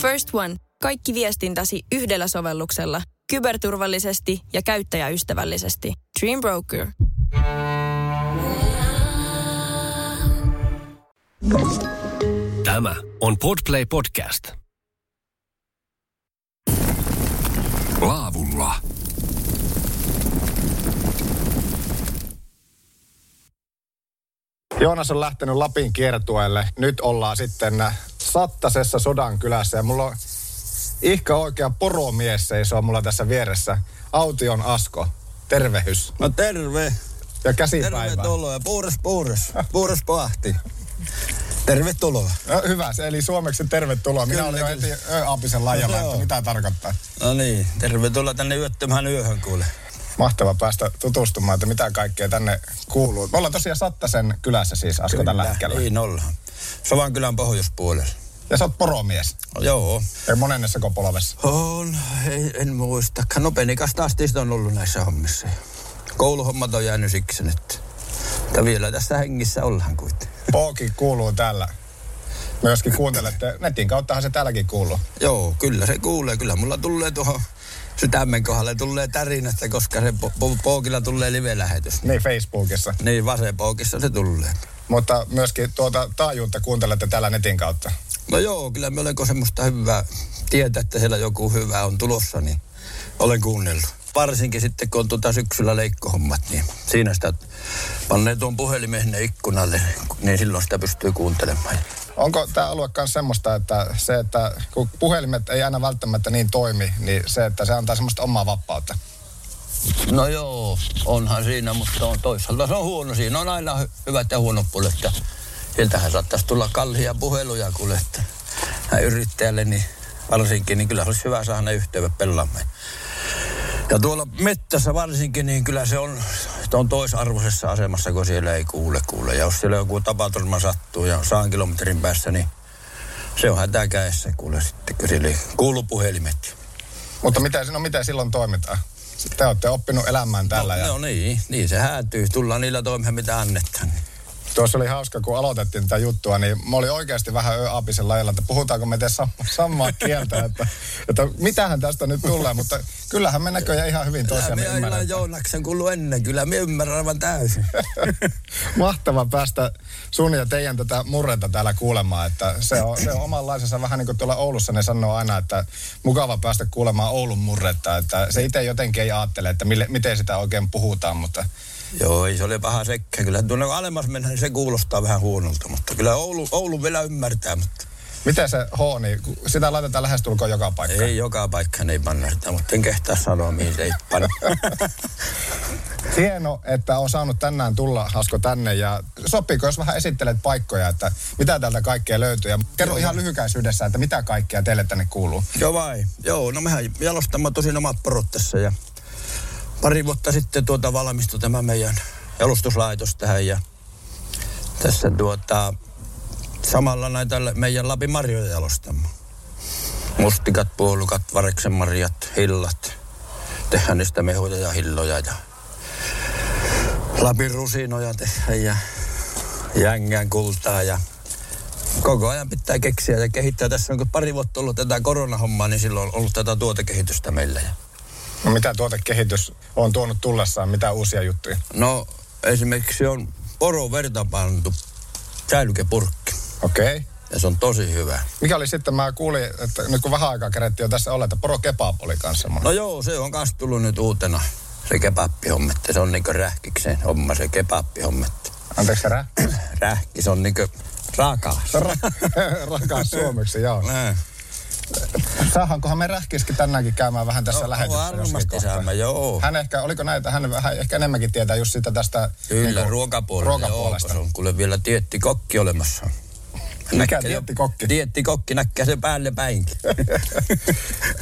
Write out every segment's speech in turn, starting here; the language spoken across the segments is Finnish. First One. Kaikki viestintäsi yhdellä sovelluksella. Kyberturvallisesti ja käyttäjäystävällisesti. Dream Broker. Tämä on Podplay Podcast. Laavulla. Joonas on lähtenyt Lapin kiertueelle. Nyt ollaan sitten Sattasessa Sodankylässä ja mulla on ihka oikea poromies seisoo mulla tässä vieressä. Aution Asko. Tervehys. No terve. Ja käsipäivää. Tervetuloa ja puures. Puures pahti. Tervetuloa. No, hyvä, eli suomeksi tervetuloa. Minä olin jo heti Aapisen lajalla, että mitä tarkoittaa. No niin, tervetuloa tänne yöttömään yöhön kuule. Mahtava päästä tutustumaan, että mitä kaikkea tänne kuuluu. Me ollaan tosiaan Sattasen kylässä siis, Asko, tällä hetkellä. Kyllä, niin ollaan. Sovankylän pohjoispuolella. Ja sä oot poromies. No, joo. Ja monennessako polvessa? On, en muistakaan. No penikasta asti sitä on ollut näissä hommissa. Kouluhommat on jäänyt siksi nyt. Mutta vielä tässä hengissä ollaan kuitenkin. Pokin kuuluu täällä. Myöskin kuuntelette. Netin kauttahan se täälläkin kuuluu. Joo, kyllä se kuulee. Kyllä mulla tulee tuohon sydämen kohdalle tulee tärinästä, koska se Pokilla tulee live-lähetys. Niin, Facebookissa. Niin, Vasenpokissa se tulee. Mutta myöskin tuota taajuutta kuuntelette täällä netin kautta. No joo, kyllä me olenko semmoista hyvää tietää, että siellä joku hyvä on tulossa, niin olen kuunnellut. Varsinkin sitten, kun on syksyllä leikkohommat, niin siinä sitä pannee tuon puhelimen ikkunalle, niin silloin sitä pystyy kuuntelemaan. Onko tämä alue myös semmoista, että se, että kun puhelimet ei aina välttämättä niin toimi, niin se, että se antaa semmoista omaa vapautta? No joo, onhan siinä, mutta on toisaalta se on huono. Siinä on aina hyvät ja huonot puolet. Ja sieltähän saattaisi tulla kallia puheluja kuuletta. Yrittäjälle niin varsinkin, niin kyllä olisi hyvä saada ne yhteydet pelaamaan. Ja tuolla mettässä varsinkin, niin kyllä se on toisarvoisessa asemassa, kun siellä ei kuule. Ja jos siellä joku tapaturma sattuu ja 100 kilometrin päässä, niin se on hätäkäessä kuule sitten, kun siellä ei kuulu puhelimet. Mutta miten silloin toimitaan? Te olette oppinut elämään tällä. No niin se häätyy. Tullaan niillä toimia, mitä annetaan. Tuossa oli hauska, kun aloitettiin tätä juttua, niin mä olin oikeasti vähän Aapisen lajalla, että puhutaanko me teidän samaa kieltä, että mitähän tästä nyt tulee, mutta kyllähän me näköjään ihan hyvin tosiaan me ymmärretään. Minä Joonaksen kuullut ennen, kyllä me ymmärrän aivan täysin. Mahtava päästä sun ja teidän tätä murretta täällä kuulemaan, että se on omanlaisensa vähän niin kuin tuolla Oulussa ne sanoo aina, että mukava päästä kuulemaan Oulun murretta, että se itse jotenkin ei ajattele, että miten sitä oikein puhutaan, mutta... Joo, ei se ole paha sekkä. Kyllä tuonne alemmas mennään, niin se kuulostaa vähän huonolta, mutta kyllä Oulu vielä ymmärtää, mutta... Miten se niin sitä laitetaan lähestulkoon joka paikkaan? Ei joka paikkaan, ei panna sitä, mutta en kehtaa sanoa, mihin se ei panna. Hieno, että on saanut tänään tulla, Asko, tänne. Ja sopiiko, jos vähän esittelet paikkoja, että mitä täältä kaikkea löytyy? Ja kerro ihan lyhykäisyydessä, että mitä kaikkea teille tänne kuuluu. Joo vai? Joo, no mehän jalostamme tosin omat porot tässä ja... Pari vuotta sitten valmistui tämä meidän jalostuslaitos tähän ja tässä samalla näitä meidän Lapin marjoja jalostamaan. Mustikat, puolukat, variksenmarjat, hillat. Tehdään niistä mehuja ja hilloja ja Lapin rusinoja tehdään ja jängään kultaa ja koko ajan pitää keksiä ja kehittää. Tässä on kun pari vuotta ollut tätä koronahommaa, niin silloin on ollut tätä tuotekehitystä meillä. No mitä tuotekehitys on tuonut tullessaan? Mitä uusia juttuja? No esimerkiksi on poron verta pantu säilykepurkki. Okei. Okay. Ja se on tosi hyvä. Mikä oli sitten, mä kuulin, että nyt kun vähän aikaa kerättiin jo tässä olla, että poro kebab oli kanssa. No joo, se on kanssa tullut nyt uutena. Se kebabihommetti, se on niinku rähkikseen homma se kebabihommetti. Anteeksi, rähki? Rähki, se on niinku rakas. Rakas suomeksi, joo. Näin. Saahankohan me rähkiskin tänäänkin käymään vähän tässä lähetyksessä? Varmasti saamme, joo. Hän ehkä, oliko näitä, hän vähän ehkä enemmänkin tietää just sitä tästä... Kyllä, niin ruokapuolesta. Joo, on kuule vielä dieettikokki olemassa. Mikä dieettikokki? Dieettikokki näkkää sen päälle päinkin.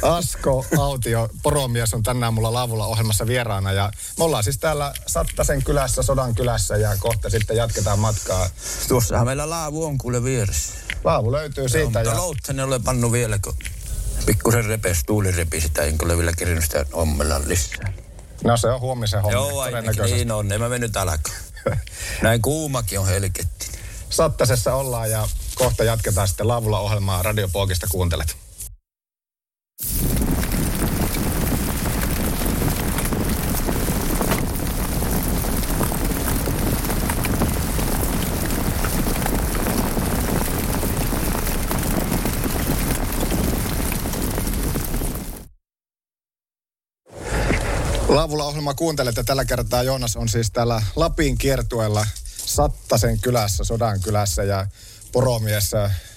Asko Autio, poromies, on tänään mulla Laavulla ohjelmassa vieraana. Ja me ollaan siis täällä Sattasen kylässä, Sodankylässä ja kohta sitten jatketaan matkaa. Tuossahan meillä Laavu on kuule vieressä. Laavu löytyy joo, siitä. Mutta loutsen olen pannut vielä, kun pikkusen repes, tuuli repi sitä. En kyllä vielä kerinyt sitä ommella lisää. No se on huomisen hommi. Joo, ainakin niin on. En mä mennyt alkaa. Näin kuumakin on helketti. Sattasessa ollaan ja kohta jatketaan sitten Laavulla ohjelmaa. Radio Pokista kuuntelet. Laavulla-ohjelmaa kuuntelet ja tällä kertaa Joonas on siis täällä Lapin kiertueella Sattasen kylässä, Sodankylässä ja Poromies.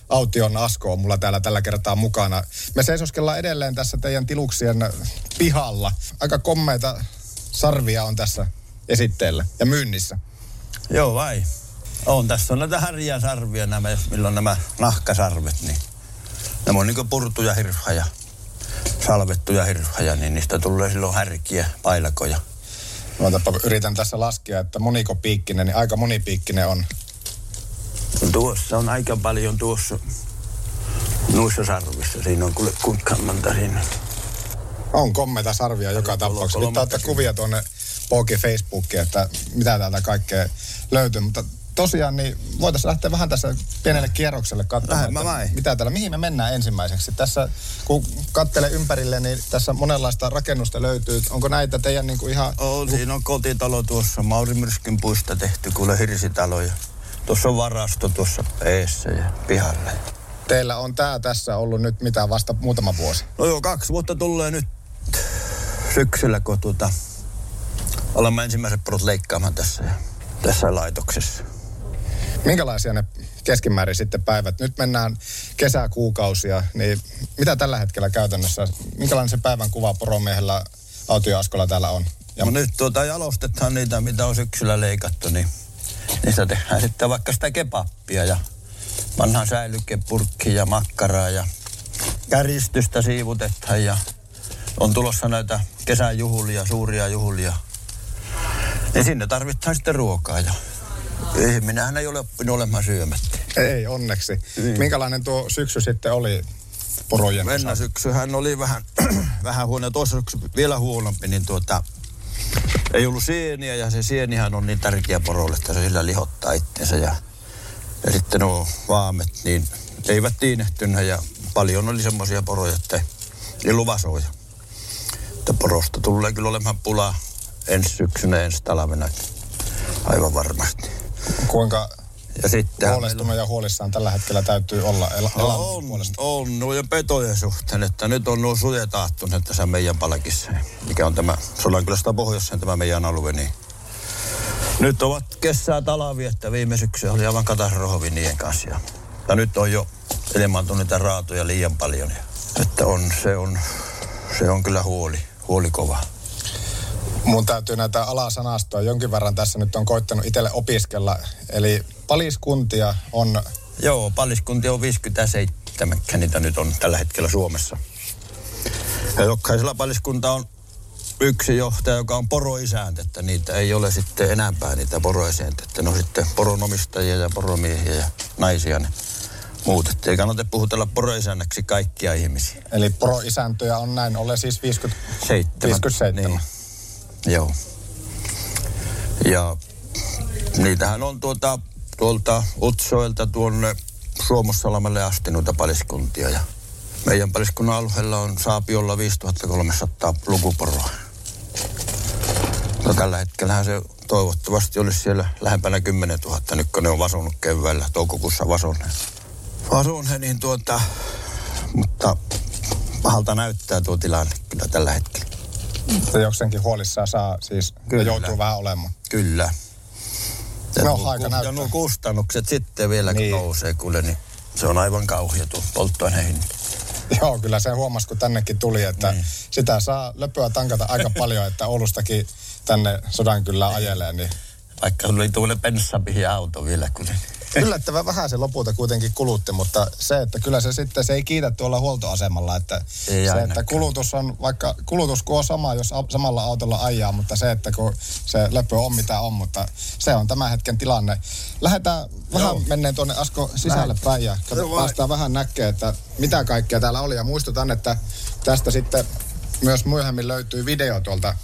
Aution Asko on mulla täällä tällä kertaa mukana. Me seisoskellaan edelleen tässä teidän tiluksien pihalla. Aika kommeita sarvia on tässä esitteellä ja myynnissä. Joo vai? On tässä on näitä härjää sarvia nämä, milloin nämä nahkasarvet. Niin. Nämä on niin kuin purtuja hirvhaja, salvettuja hirvhaja, niin niistä tulee silloin härkiä, pailakoja. No, yritän tässä laskea, että moniko piikkinen, niin aika monipiikkinen on. Tuossa on aika paljon tuossa noissa sarvissa. Siinä on kuule kuinka monta siinä. On kommeta sarvia joka tapauksessa. Nyt täyttää kuvia tuonne Pokin Facebookiin, että mitä täältä kaikkea löytyy. Mutta tosiaan niin voitaisiin lähteä vähän tässä pienelle kierrokselle katsomaan, mitä täällä, mihin me mennään ensimmäiseksi. Tässä kun katselen ympärille, niin tässä monenlaista rakennusta löytyy. Onko näitä teidän niin kuin ihan... Siinä on kotitalo tuossa, Maurimyrskyn puista tehty kuule hirsitaloja. Tuossa on varasto tuossa eessä ja pihalle. Teillä on tää tässä ollut nyt mitä vasta muutama vuosi? No joo, 2 vuotta tulee nyt syksyllä, kun olemme ensimmäiset purut leikkaamaan tässä laitoksessa. Minkälaisia ne keskimäärin sitten päivät? Nyt mennään kesäkuukausia, niin mitä tällä hetkellä käytännössä, minkälainen se päivän kuva poromiehellä Aution Askolla täällä on? Ja... No nyt jalostetaan niitä, mitä on syksyllä leikattu, niin... Niistä tehdään sitten vaikka sitä kebappia ja pannaan säilykepurkkiin ja makkaraa ja käristystä siivutetaan ja on tulossa näitä kesäjuhlia, suuria juhlia. Niin sinne tarvitaan sitten ruokaa ja minähän ei ole oppinut olemaan syömättä. Ei, onneksi. Niin. Minkälainen tuo syksy sitten oli porojen osalta? Mennä syksyhän oli vähän huono ja toisessa syksy vielä huonompi, niin ei ollut sieniä ja se sienihän on niin tärkeä porolle, että se sillä lihottaa itseensä. Ja sitten nuo vaamet niin eivät tiinehtyneet ja paljon oli semmoisia poroja, että ei luvasoja. Että porosta tulee kyllä olemaan pulaa ensi syksynä, ensi talvena aivan varmasti. Kuinka huolestunut ja huolissaan tällä hetkellä täytyy olla elämän puolesta? On noiden petojen suhteen, että nyt on nuo sudet aattuneet tässä meidän palkissa, mikä on tämä Sodankylästä pohjoiseen tämä meidän alue, niin nyt ovat kesää talvi, että viime syksynä oli aivan katastrofi niiden kanssa. Ja nyt on jo ilmaantunut niitä raatoja liian paljon, että se on kyllä huoli kova. Mun täytyy näitä alasanastoa jonkin verran tässä nyt on koittanut itselle opiskella. Eli paliskuntia on... Joo, paliskuntia on 57, niitä nyt on tällä hetkellä Suomessa. Ja jokaisella paliskunta on yksi johtaja, joka on poroisäntä, että niitä ei ole sitten enempää niitä poroisäntä. Että ne on sitten poronomistajia ja poromiehiä ja naisia ne muut. Että ei kannata puhutella poroisännäksi kaikkia ihmisiä. Eli poroisäntöjä on näin, ole siis 57. Niin. Joo. Ja niitähän on tuolta Utsoilta tuonne Suomussalmelle asti noita paliskuntia. Ja meidän paliskunnan alueella saapi olla 5300 lukuporoa. No tällä hetkellähän se toivottavasti olisi siellä lähempänä 10 000, nyt kun ne on vasonut keväällä, toukokuussa vasoneen. Niin mutta pahalta näyttää tuo tilanne kyllä tällä hetkellä. Se jokseenkin huolissaan saa siis, kyllä. Joutuu vähän olemaan. Kyllä. Ja nuo kustannukset sitten vielä niin. Nousee kuule, niin se on aivan kauhea tuo polttoaineen hinta. Joo, kyllä se huomasi, kun tännekin tuli, että niin. Sitä saa löpöä tankata aika paljon, että Oulustakin tänne Sodankylään ajelee. Niin. Vaikka oli tuolle penssapihin auto vielä. Yllättävän vähän se lopulta kuitenkin kulutti, mutta se, että kyllä se sitten, se ei kiitä tuolla huoltoasemalla, että ei se, ainakaan. Että kulutus kun on sama, jos samalla autolla ajaa, mutta se, että kun se löpö on mitä on, mutta se on tämän hetken tilanne. Lähdetään vähän menneen tuonne Asko sisälle päin ja päästään vähän näkemään, että mitä kaikkea täällä oli ja muistutan, että tästä sitten myös myöhemmin löytyy video tuolta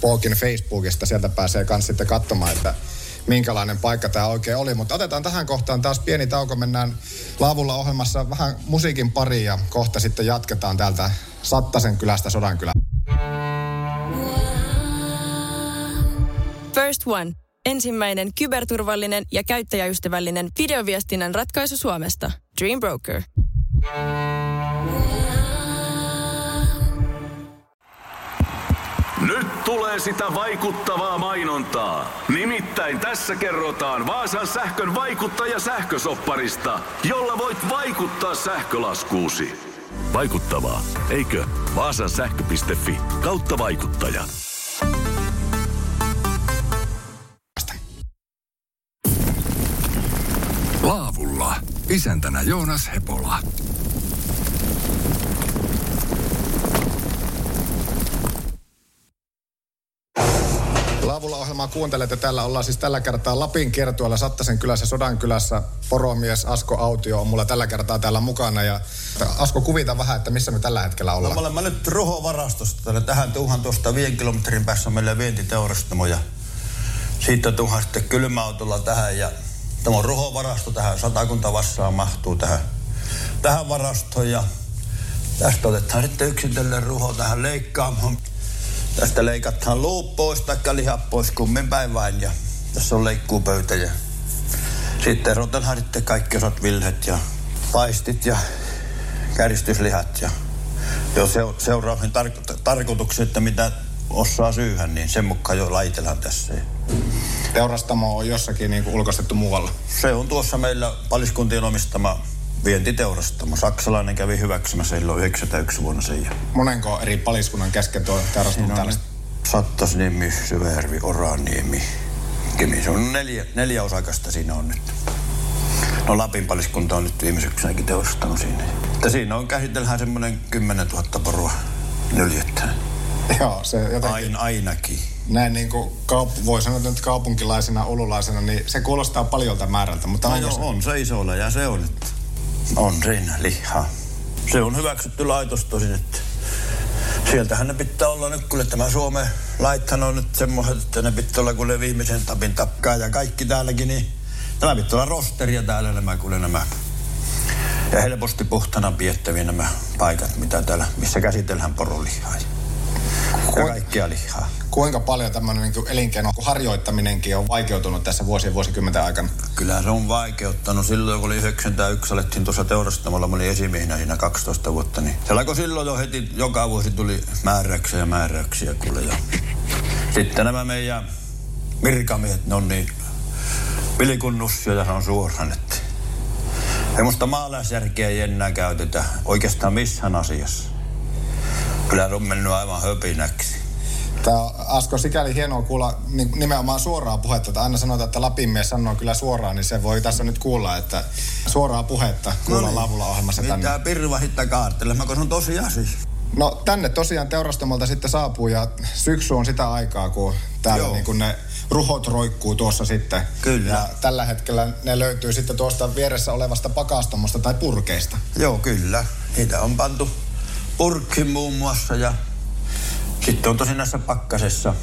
Pokin Facebookista, sieltä pääsee kans sitten katsomaan, että minkälainen paikka tämä oikein oli. Mutta otetaan tähän kohtaan taas pieni tauko, mennään Laavulla ohjelmassa vähän musiikin pariin ja kohta sitten jatketaan täältä Sattasen kylästä Sodankylään. First One. Ensimmäinen kyberturvallinen ja käyttäjäystävällinen videoviestinnän ratkaisu Suomesta. Dream Broker. Nyt tulee sitä vaikuttavaa mainontaa. Nimittäin tässä kerrotaan Vaasan sähkön vaikuttaja sähkösopparista, jolla voit vaikuttaa sähkölaskuusi. Vaikuttavaa, eikö? Vaasan sähkö.fi kautta vaikuttaja. Laavulla. Isäntänä Joonas Hepola. Laavulla-ohjelmaa kuuntelet ja täällä ollaan siis tällä kertaa Lapin kiertueella Sattasen kylässä, Sodankylässä. Poromies Asko Autio on mulla tällä kertaa täällä mukana. Ja Asko, kuvita vähän, että missä me tällä hetkellä ollaan. Me olemme nyt ruhovarastosta. Tähän tuuhan tuosta 5 kilometrin päässä meillä Vientiteurastamo ja siitä tuuhan sitten kylmäautolla tähän. Ja tämä on ruhovarasto tähän. 100 vassaa mahtuu tähän varastoon ja tästä otetaan sitten yksitellen ruho tähän leikkaamaan. Tästä leikataan luut pois tai lihat pois, kummin päin vain, ja tässä on leikkuupöytä ja sitten erotellaan sitten kaikki osat, vilhet ja paistit ja käristyslihat ja jo seuraaviin tarkoituksiin, että mitä osaa syyhä, niin sen mukaan jo laitellaan tässä. Teurastamo on jossakin niin kuin ulkoistettu muualla? Se on tuossa meillä paliskuntien omistama Vientiteurastamo. Saksalainen kävi hyväksymässä silloin 1991 vuonna sen. Monenko eri paliskunnan kesken tuo teurastamo täällä? Sattasen, Syväjärvi, Oraniemi, Kemi. Se on neljä osakasta siinä on nyt. No Lapin paliskunta on nyt viime syksynäkin teurastanut siinä. Että siinä on, käsitellään semmoinen 10 000 porua nyljettään. Joo, se jotenkin... Ainakin. Näin niin kuin voi sanoa nyt kaupunkilaisena, oululaisena, niin se kuulostaa paljolta määrältä, mutta... No joo, se... on se iso ja se on nyt. On siinä lihaa. Se on hyväksytty laitos tosin, että sieltähän ne pitää olla nyt, kun tämä Suomen laithan on nyt semmoiset, että ne pitää olla kuule viimeisen tapin takkaa ja kaikki täälläkin, niin nämä pitää olla rosteria täällä nämä kuule nämä. Ja helposti puhtana pidettäviä nämä paikat, mitä täällä, missä käsitellään porolihaa ja kaikkia lihaa. Kuinka paljon tämmöinen elinkeinon harjoittaminenkin on vaikeutunut tässä vuosikymmenten aikana? Kyllä se on vaikeuttanut. Silloin kun oli 1991, alettiin tuossa teurastamalla, mä olin esimiehinä siinä 12 vuotta. Niin. Siellä kun silloin jo heti joka vuosi tuli määräyksiä kuule. Ja sitten nämä meidän virkamiehet, ne on niin vilikunnussio ja se on suoraan. Että semmoista maalaisjärkeä ei enää käytetä oikeastaan missään asiassa. Kyllä se on mennyt aivan höpinäksi. Tämä on, Asko, sikäli hienoa kuulla nimenomaan suoraa puhetta. Että aina sanotaan, että Lapin mies sanoo kyllä suoraan, niin se voi tässä nyt kuulla, että suoraa puhetta kuulla no niin. Laavulla-ohjelmassa tänne. Mitä pirva sitten kaartelemaan, kun se on tosiasia. No tänne tosiaan teurastamolta sitten saapuu ja syksy on sitä aikaa, kun täällä niin kun ne ruhot roikkuu tuossa sitten. Kyllä. Ja tällä hetkellä ne löytyy sitten tuosta vieressä olevasta pakastamosta tai purkeista. Joo, kyllä. Niitä on pantu purkki muun muassa ja... Sitten on tosi näissä pakkasessa.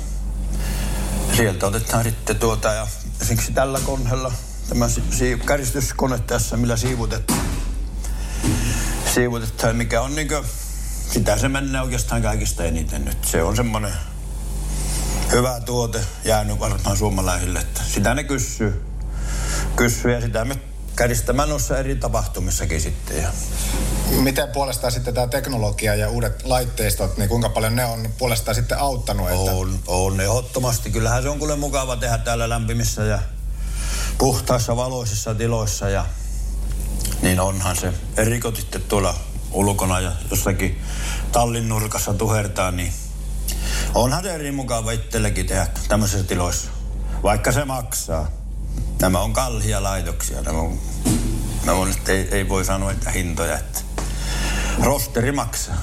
Sieltä otetaan sitten ja esimerkiksi tällä koneella tämä käristyskone tässä, millä siivutetaan, mikä on niinkö, sitä se menee oikeastaan kaikista eniten nyt. Se on semmoinen hyvä tuote, jäänyt varmaan suomalaisille, että sitä ne kysyy ja sitä me käristämään noissa eri tapahtumissakin sitten. Ja. Miten puolestaan sitten tämä teknologia ja uudet laitteistot, niin kuinka paljon ne on puolestaan sitten auttanut? Että... On ehdottomasti. Kyllähän se on kuule mukava tehdä täällä lämpimissä ja puhtaissa valoisissa tiloissa. Ja... Niin onhan se. Erikot sitten tuolla ulkona ja jossakin tallin nurkassa tuhertaa, niin onhan se eri mukava itselläkin tehdä tämmöisissä tiloissa. Vaikka se maksaa. Nämä on kallia laitoksia. Nämä on ei voi sanoa, että hintoja, että rosteri maksaa.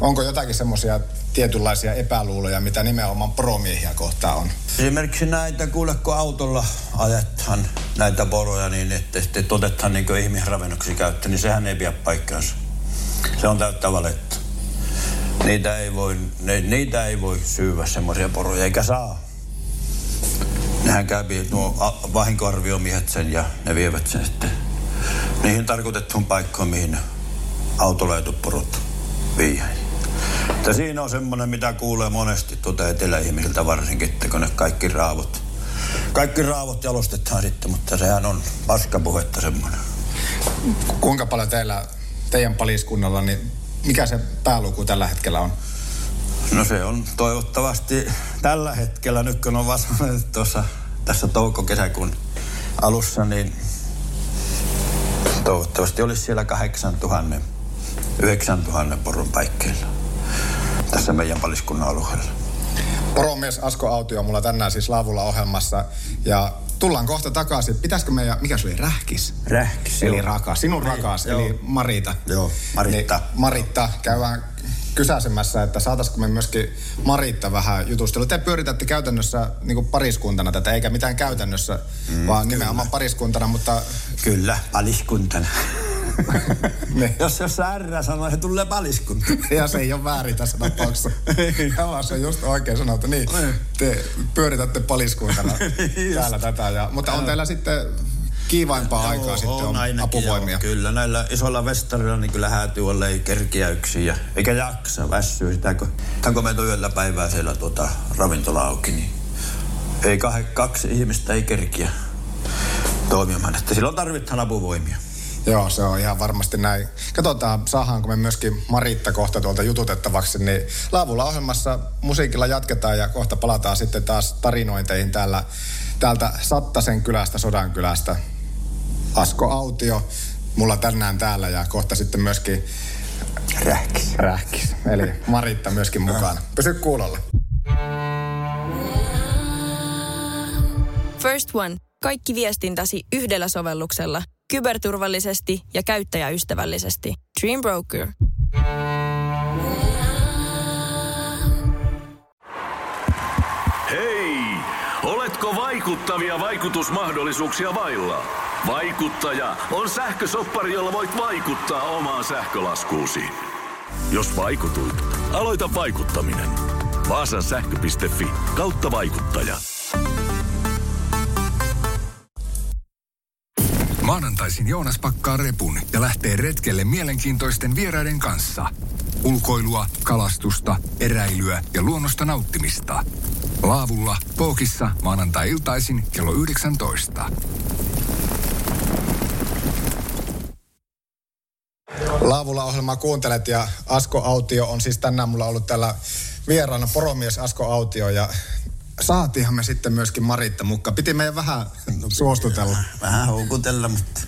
Onko jotakin semmoisia tietynlaisia epäluuloja, mitä nimenomaan poromiehiä kohtaan on? Esimerkiksi näitä, kuule, kun autolla ajetaan näitä poroja niin, että otetaan niin kuin ihmisravennuksi käyttöön, niin sehän ei pidä paikkaansa. Se on täyttä valetta. Niitä ei voi syyä semmoisia poroja, eikä saa. Nehän käypi nuo vahinkoarviomiehet sen ja ne vievät sen sitten niihin tarkoitettuun paikkoon, mihin autolaitupurut viihän. Mutta siinä on semmoinen, mitä kuulee monesti eteläihmisiltä varsinkin, että kun ne kaikki raavot jalostetaan sitten, mutta sehän on paskapuhetta semmoinen. Kuinka paljon teidän paliskunnalla, niin mikä se pääluku tällä hetkellä on? No se on toivottavasti tällä hetkellä, nyt kun on vasanneet tässä touko-kesäkuun alussa, niin toivottavasti olisi siellä 8 000, 9 000 poron paikkeilla tässä meidän paliskunnan alueella. Poromies Asko Autio mulla tänään siis Laavulla ohjelmassa ja tullaan kohta takaisin. Pitäisikö meidän, mikä se oli, Rähkis? Rähkis, eli joo. Rakas, sinun rakas, joo. Eli Maritta. Joo, Maritta. Niin, Maritta, käydään kysäisemässä, että saataisiko me myöskin Maritta vähän jutustella. Te pyöritätte käytännössä niin kuin pariskuntana tätä, eikä mitään käytännössä, vaan nimenomaan pariskuntana, mutta... Kyllä, paliskuntana. Ne. Jos se R sanoo, se tulee paliskunta. Ja se ei ole väärin tässä tapauksessa. Jaa, se on just oikein sanottu. Niin, te pyöritätte paliskuntana täällä tätä. Ja, mutta on teillä sitten kiivaimpaa aikaa sitten on apuvoimia. Joo, kyllä, näillä isoilla vestarilla niin kyllä häätyy olla ei kerkiä yksin. Ja, eikä jaksa, väsyy sitä, kun meitä yöllä päivää siellä ravintola auki. Niin ei kaksi ihmistä ei kerkiä toimimaan. Että silloin tarvitaan apuvoimia. Joo, se on ihan varmasti näin. Katsotaan, saadaanko me myöskin Maritta kohta tuolta jututettavaksi, niin Laavulla ohjelmassa musiikilla jatketaan ja kohta palataan sitten taas tarinointeihin täältä Sattasen kylästä, Sodankylästä. Asko Autio, mulla tänään täällä ja kohta sitten myöskin Rähkis. Eli Maritta myöskin mukana. Pysy kuulolla. First One. Kaikki viestintäsi yhdellä sovelluksella. Kyberturvallisesti ja käyttäjäystävällisesti. Dream Broker. Hei! Oletko vaikuttavia vaikutusmahdollisuuksia vailla? Vaikuttaja on sähkösoppari, jolla voit vaikuttaa omaan sähkölaskuusi. Jos vaikutuit, aloita vaikuttaminen. Vaasan sähkö.fi / vaikuttaja. Maanantaisin Joonas pakkaa repun ja lähtee retkelle mielenkiintoisten vieraiden kanssa. Ulkoilua, kalastusta, eräilyä ja luonnosta nauttimista. Laavulla, Pokissa maanantai-iltaisin kello 19. Laavulla ohjelmaa kuuntelet ja Asko Autio on siis tänään mulla ollut täällä vieraana Poromies Asko Autio ja... Saatiinhan me sitten myöskin Maritta mukaan. Piti meidän vähän suostutella. Vähän houkutella, mutta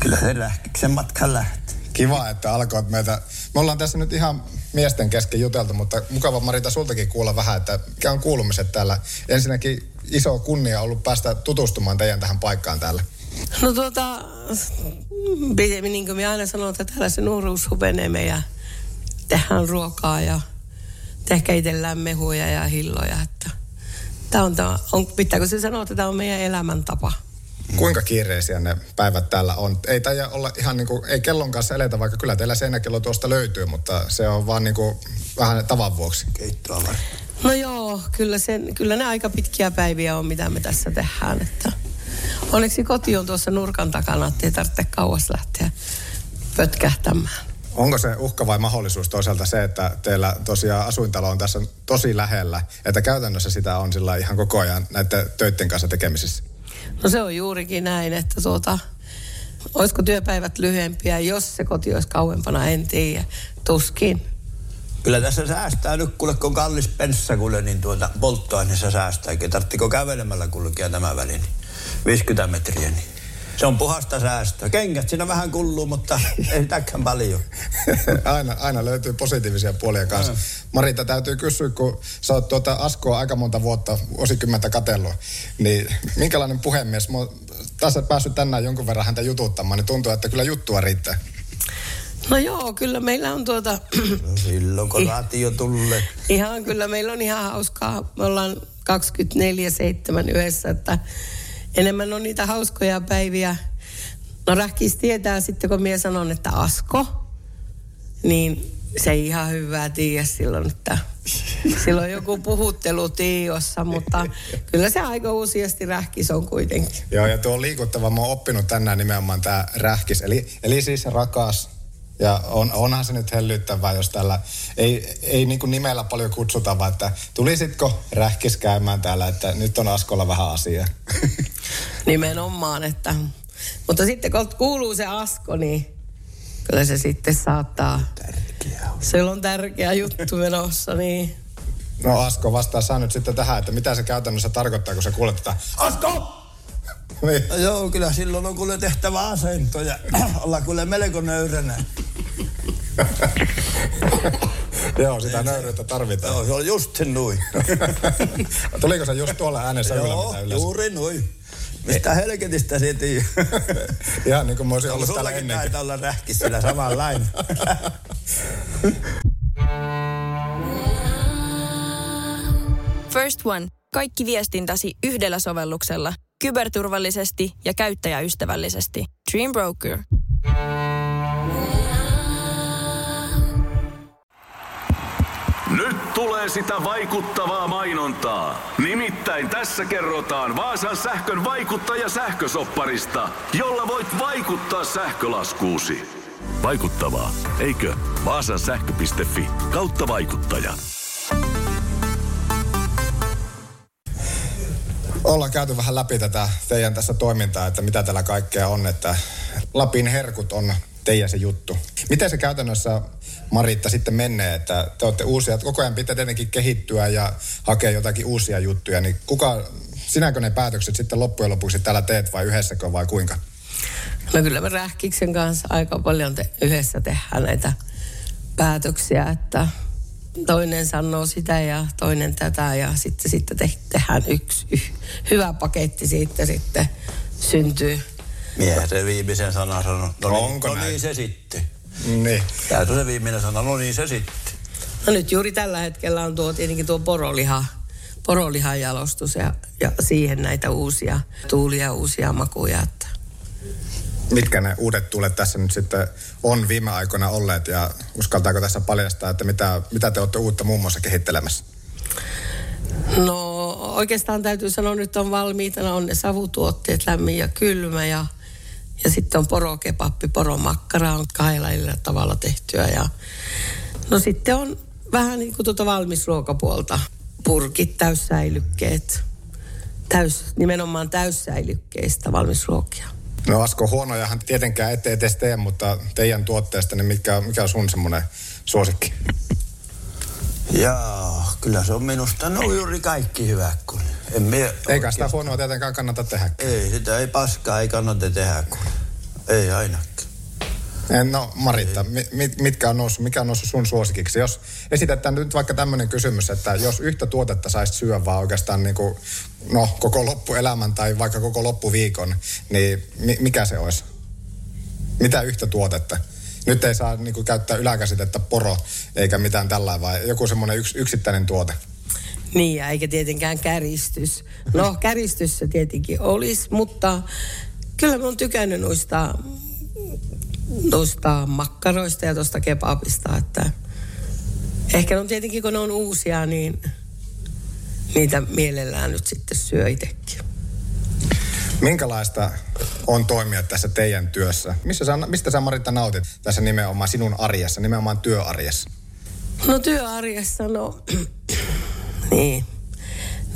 kyllä se Rähkiksen matka lähti. Kiva, että alkoit meitä. Me ollaan tässä nyt ihan miesten kesken juteltu, mutta mukava Maritta sultakin kuulla vähän, että mikä on kuulumiset täällä. Ensinnäkin iso kunnia ollut päästä tutustumaan teidän tähän paikkaan täällä. No niin kuin minä aina sanon, että täällä se nuoruus hupenee meidän. Tehdään ruokaa ja tehkä itsellään mehuja ja hilloja, että... Tämä on, pitääkö se sanoa, että tämä on meidän elämäntapa. Kuinka kiireisiä ne päivät täällä on? Ei taida olla ihan niin kuin, ei kellon kanssa eletä, vaikka kyllä teillä seinäkello tuosta löytyy, mutta se on vaan niin kuin vähän tavan vuoksi. Keittoa varten. No joo, kyllä ne aika pitkiä päiviä on, mitä me tässä tehdään. Että onneksi koti on tuossa nurkan takana, ettei tarvitse kauas lähteä pötkähtämään. Onko se uhka vai mahdollisuus toisaalta se, että teillä tosiaan asuintalo on tässä tosi lähellä, että käytännössä sitä on sillä ihan koko ajan näiden töiden kanssa tekemisissä? No se on juurikin näin, että olisiko työpäivät lyhyempiä, jos se koti olisi kauempana, en tiedä, tuskin. Kyllä tässä säästää nyt, kun on kallis penssa, niin polttoaineessa säästää. Tarvitseeko kävelemällä kulkea tämä väli, 50 metriä, niin. Se on puhasta säästöä. Kengät siinä vähän kulluu, mutta ei sitäkään paljon. Aina löytyy positiivisia puolia kanssa. Maritta, täytyy kysyä, kun sä oot Askoa aika monta vuotta, vuosikymmentä katsellut, niin minkälainen puhemies? Mä oon tässä päässyt tänään jonkun verran häntä jututtamaan, niin tuntuu, että kyllä juttua riittää. No joo, kyllä meillä on No silloin, kun ratio tulee. Ihan kyllä, meillä on ihan hauskaa. Me ollaan 24/7 yhdessä, että... Enemmän on niitä hauskoja päiviä. No Rähkis tietää sitten, kun minä sanon, että Asko, niin se ei ihan hyvää tiedä silloin, että silloin joku puhuttelu tiossa, mutta kyllä se aika useasti Rähkis on kuitenkin. Joo, ja tuo on liikuttava. Mä oon oppinut tänään nimenomaan tämä Rähkis, eli siis rakas. Ja onhan se nyt hellyttävää, jos täällä ei niin kuin nimellä paljon kutsuta, vaan että tulisitko Rähkis käymään täällä, että nyt on Askolla vähän asiaa. Nimenomaan, että... Mutta sitten kun kuuluu se Asko, niin kyllä se sitten saattaa... Tärkeää. Siellä on tärkeä juttu menossa, niin. No Asko, vastaa saa nyt sitten tähän, että mitä se käytännössä tarkoittaa, kun sä kuulet tätä. Asko! Niin. No joo, kyllä silloin on kuule tehtävä asento ja ollaan kuule melko nöyränä. Joo, sitä nöyryyttä tarvitaan. Joo, se on just se noin. Tuliko se just tuolla äänessä yllä mitä yleensä? Joo, juuri noin. Mistä helketistä sitii? Ihan niin kuin mä olisin ollut täällä ennenkin. Sullakin taitaa olla rähkis sillä samanlainen. First One. Kaikki viestintäsi yhdellä sovelluksella. Kyberturvallisesti ja käyttäjäystävällisesti. Dream Broker. Nyt tulee sitä vaikuttavaa mainontaa. Nimittäin tässä kerrotaan Vaasan sähkön vaikuttajasähkösopparista, jolla voit vaikuttaa sähkölaskuusi. Vaikuttavaa, eikö? Vaasan sähkö.fi kautta vaikuttaja. Ollaan käyty vähän läpi tätä teidän tässä toimintaa, että mitä täällä kaikkea on, että Lapin herkut on teidän se juttu. Miten se käytännössä, Maritta, sitten menee, että te olette uusia, koko ajan pitää tietenkin kehittyä ja hakea jotakin uusia juttuja, niin sinäkö ne päätökset sitten loppujen lopuksi täällä teet vai yhdessäkö vai kuinka? No kyllä me Rähkiksen kanssa aika paljon yhdessä tehdään näitä päätöksiä, että toinen sanoo sitä ja toinen tätä ja sitten tehdään yksi hyvä paketti sitten syntyy. Miehen se viimeisen sana sanoo. No niin se sitten. Niin. Täytyy se viimeinen sana, no niin se sitten. No nyt juuri tällä hetkellä on tietenkin tuo porolihan jalostus ja siihen näitä uusia tuulia, uusia makuja. Mitkä ne uudet tuulet tässä nyt sitten on viime aikoina olleet ja uskaltaako tässä paljastaa, että mitä te olette uutta muun muassa kehittelemässä? No oikeastaan täytyy sanoa, nyt on valmiita, ne on ne savutuotteet, lämmin ja kylmä ja sitten on porokebappi, poromakkara on kahdella tavalla tehtyä ja no sitten on vähän niin kuin valmisruokapuolta purkit, täyssäilykkeet, nimenomaan täyssäilykkeistä valmisruokia. No Asko, huonojahan tietenkään ette edes tee, mutta teidän tuotteesta, niin mikä on sun semmoinen suosikki? Jaa, kyllä se on minusta juuri kaikki hyvä. Eikä sitä huonoa tietenkään kannata tehdä. Ei, sitä ei paskaa, ei kannata tehdä. Ei ainakaan. No Maritta, mikä on noussut sun suosikiksi? Jos esitetään nyt vaikka tämmöinen kysymys, että jos yhtä tuotetta saisi syödä vaan oikeastaan niin kuin, koko loppuelämän tai vaikka koko loppuviikon, niin mikä se olisi? Mitä yhtä tuotetta? Nyt ei saa niin kuin käyttää yläkäsitettä poro eikä mitään tällainen, vaan joku semmoinen yksittäinen tuote. Niin, eikä tietenkään käristys. No käristys se tietenkin olisi, mutta kyllä mä oon tykännyt noista makkaroista ja tuosta kebabista, että ehkä ne on tietenkin, kun ne on uusia, niin niitä mielellään nyt sitten syö itsekin. Minkälaista on toimia tässä teidän työssä? Mistä sä Maritta nautit tässä nimenomaan sinun arjessa, nimenomaan työarjessa? No työarjessa, niin.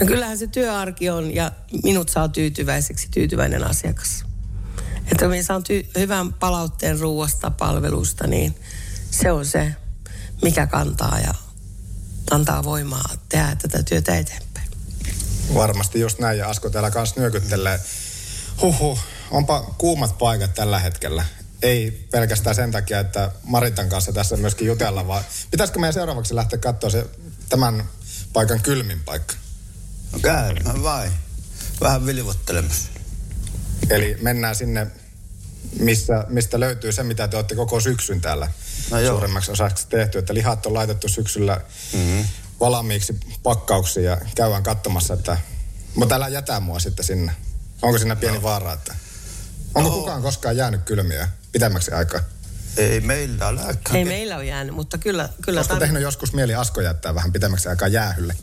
No kyllähän se työarki on ja minut saa tyytyväinen asiakas. Että minä saan hyvän palautteen ruuasta, palvelusta, niin se on se, mikä kantaa ja antaa voimaa tehdä tätä työtä eteenpäin. Varmasti just näin, ja Asko täällä kanssa nyökyttelee. Huhhuh, onpa kuumat paikat tällä hetkellä. Ei pelkästään sen takia, että Maritan kanssa tässä myöskin jutella, vaan pitäisikö meidän seuraavaksi lähteä katsoa se tämän paikan kylmin paikka? No käydään vai. Vähän vilvottelemassa. Eli mennään sinne, mistä löytyy se, mitä te olette koko syksyn täällä suurimmaksi osaksi tehty. Että lihat on laitettu syksyllä valmiiksi pakkauksiin ja käydään katsomassa, että... Mutta älä jätä mua sitten sinne. Onko siinä pieni vaara, että... Onko kukaan koskaan jäänyt kylmiöön pitemmäksi aikaa? Ei meillä ole. Ei meillä ole jäänyt, mutta kyllä... Olisiko tehnyt joskus mieli Asko jättää vähän pitemmäksi aikaa jäähylle?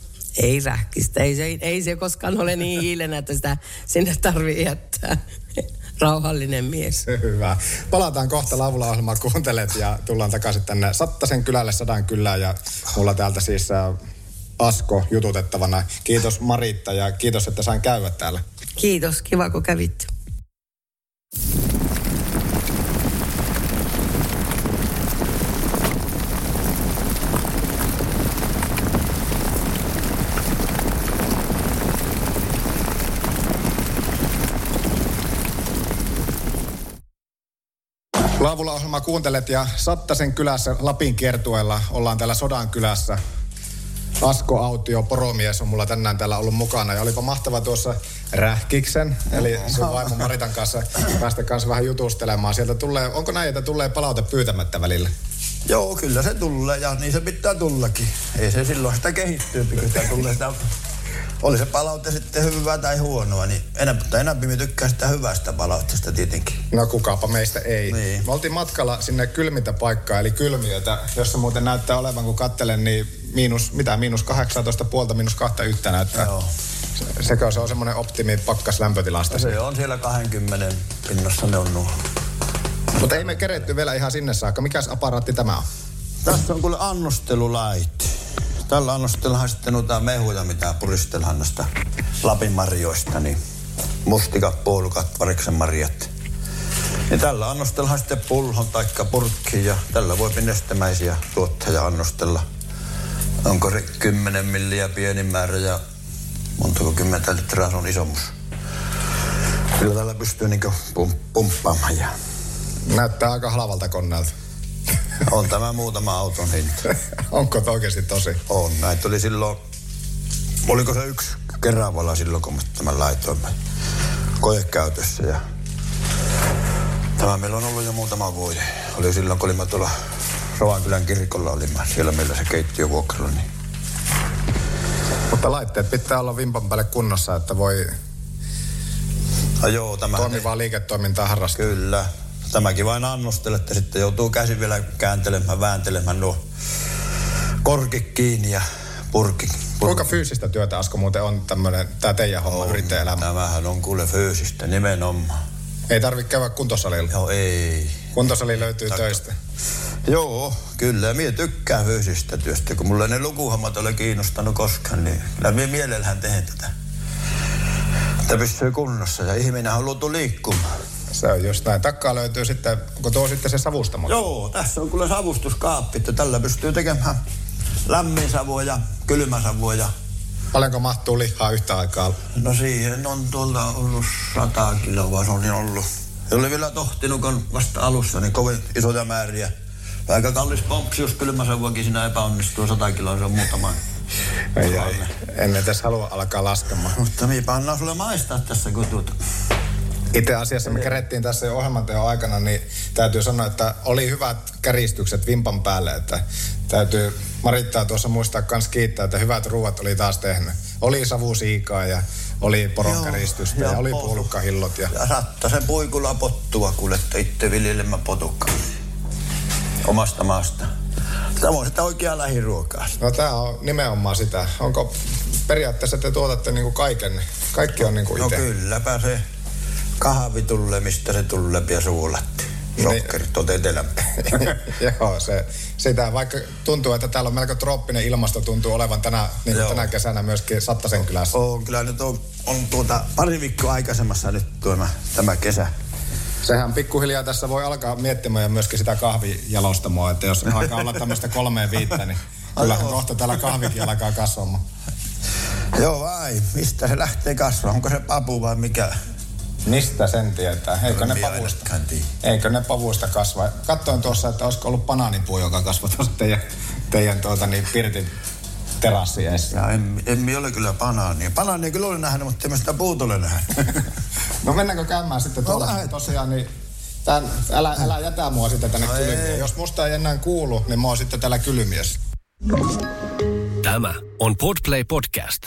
Ei rähkistä. Ei se koskaan ole niin hiilenä, että sitä sinne tarvii jättää. Rauhallinen mies. Hyvä. Palataan kohta Laavulla-ohjelmaa, kuuntelet ja tullaan takaisin tänne Sattasen kylälle, Sodankylään ja mulla täältä siis Asko jututettavana. Kiitos Maritta ja kiitos, että sain käydä täällä. Kiitos. Kiva, kun kävit. Laavulla-ohjelmaa kuuntelet ja Sattasen kylässä Lapin kiertueella ollaan täällä Sodankylässä. Asko, Autio, Poromies on mulla tänään täällä ollut mukana ja olipa mahtava tuossa Rähkiksen, eli sun vaimon Maritan kanssa päästä kanssa vähän jutustelemaan. Sieltä tulee, onko näin, että tulee palaute pyytämättä välillä? Joo, kyllä se tulee ja niin se pitää tullakin. Ei se silloin sitä kehittyy, pitää tulla sitä. Oli se palaute sitten hyvää tai huonoa, niin enemmän me tykkää sitä hyvästä palautteesta tietenkin. No kukaapa meistä ei. Niin. Me oltiin matkalla sinne kylmintäpaikkaan, eli kylmiötä, jossa muuten näyttää olevan, kun katselen, niin miinus 18,5, miinus 2 yhtä näyttää. Joo. Se on semmoinen optimi pakkas lämpötilasta. No se on siellä 20 pinnassa ne on nuo. Mutta ei me keretty vielä ihan sinne saakka. Mikäs aparaatti tämä on? Tässä on kuule annustelulaite. Tällä annostellaan sitten noita mehuja, mitä puristellaan noista Lapin marjoista, niin mustikat, puolukat, variksen marjat. Niin tällä annostellaan sitten pullon tai purkkiin ja tällä voi nestemäisiä tuotteja annostella. Onko se 10 milliä pieni määrä ja montako 10 litraa on isommus. Kyllä tällä pystyy niinku pumppaamaan. Ja näyttää aika halvalta koneelta. On tämä muutama auton hinta. Onko oikeasti tosi? On. Näitä oli silloin, oliko se yksi Keravalla silloin, kun tämän laitoimme koekäytössä. Ja tämä meillä on ollut jo muutama vuoden. Oli silloin, kun olimme tuolla Sovankylän kirkolla, olimme siellä meillä se keittiövuokralla. Niin. Mutta laitteet pitää olla vimpan päälle kunnossa, että voi toimivaa liiketoimintaa harrastaa. Kyllä. Tämäkin vain annostelette, sitten joutuu käsin vielä kääntelemään, vääntelemään nuo korkit kiinni ja purkit. Kuinka fyysistä työtä, Asko, muuten on tämmöinen, tämä teidän homma yrittäjäelämä? Tämähän on kuule fyysistä, nimenomaan. Ei tarvitse käydä kuntosalilla? Joo, ei. Kuntosali löytyy töistä? Joo, kyllä. Minä tykkään fyysistä työstä, kun mulla ne lukuhammat ole kiinnostanut koskaan, niin minä mielellähän teen tätä. Tämä pystyy kunnossa ja ihminen on luotu liikkumaan. Se on just näin. Takkaa löytyy sitten, onko tuo sitten se savustamo? Joo, tässä on kyllä savustuskaappi, että tällä pystyy tekemään lämmin savua ja kylmä savua. Ja paljonko mahtuu lihaa yhtä aikaa? No siihen on tuolta ollut 100 kiloa, se on ollut. Se oli vielä tohtinut, kun vasta alussa, niin kovin isoja määriä. Aika kallis pompsi, jos kylmä savuakin siinä epäonnistuu, 100 kiloa, se on muutama. Ei, en tässä halua alkaa laskemaan. Mutta minä pannaan sulle maistaa tässä, kun tuota. Itse asiassa me kerettiin tässä jo ohjelmanteon aikana, niin täytyy sanoa, että oli hyvät käristykset vimpan päälle, että täytyy Marittaa tuossa muistaa kans kiittää, että hyvät ruuat oli taas tehnyt. Oli savusiikaa ja oli poronkäristystä ja oli puolukkahillot. Ja Sattasen puikulla pottua kuuletta itse viljelemä potukka omasta maasta. Tämä on sitä oikeaa lähiruokaa. No tämä on nimenomaan sitä. Onko periaatteessa te tuotatte niinku kaiken? Kaikki on niinku itse? No kylläpä se. Kahvi tulee, mistä se tulee, ja suolat. Sokkerit on etelämpää. Joo, se, sitä vaikka tuntuu, että täällä on melko trooppinen ilmasto, tuntuu olevan tänä kesänä myöskin Sattasen kylässä. On kyllä nyt on pari viikkoa aikaisemmassa nyt tämä kesä. Sehän pikkuhiljaa tässä voi alkaa miettimään ja myöskin sitä kahvijalostamoa, että jos alkaa olla tämmöistä 3-5, niin kyllä kohta täällä kahvikin alkaa kasvamaan. Joo, ai, mistä se lähtee kasvamaan? Onko se papu vai mikä? Mistä sen tietää? Eikö ne pavuista kasva? Katsoin tuossa, että olisiko ollut banaanipuu, joka kasvoi tuossa teidän pirtin terassiessa. No, en ole kyllä banaania. Banaania kyllä olen nähnyt, mutta en sitä puuta ole nähnyt. No mennäänkö käymään sitten tuolla? No, tosiaan niin älä jätä mua sitten tänne kylmiin. Jos musta ei enää kuulu, niin mä oon sitten täällä kylmiössä. Tämä on Podplay Podcast.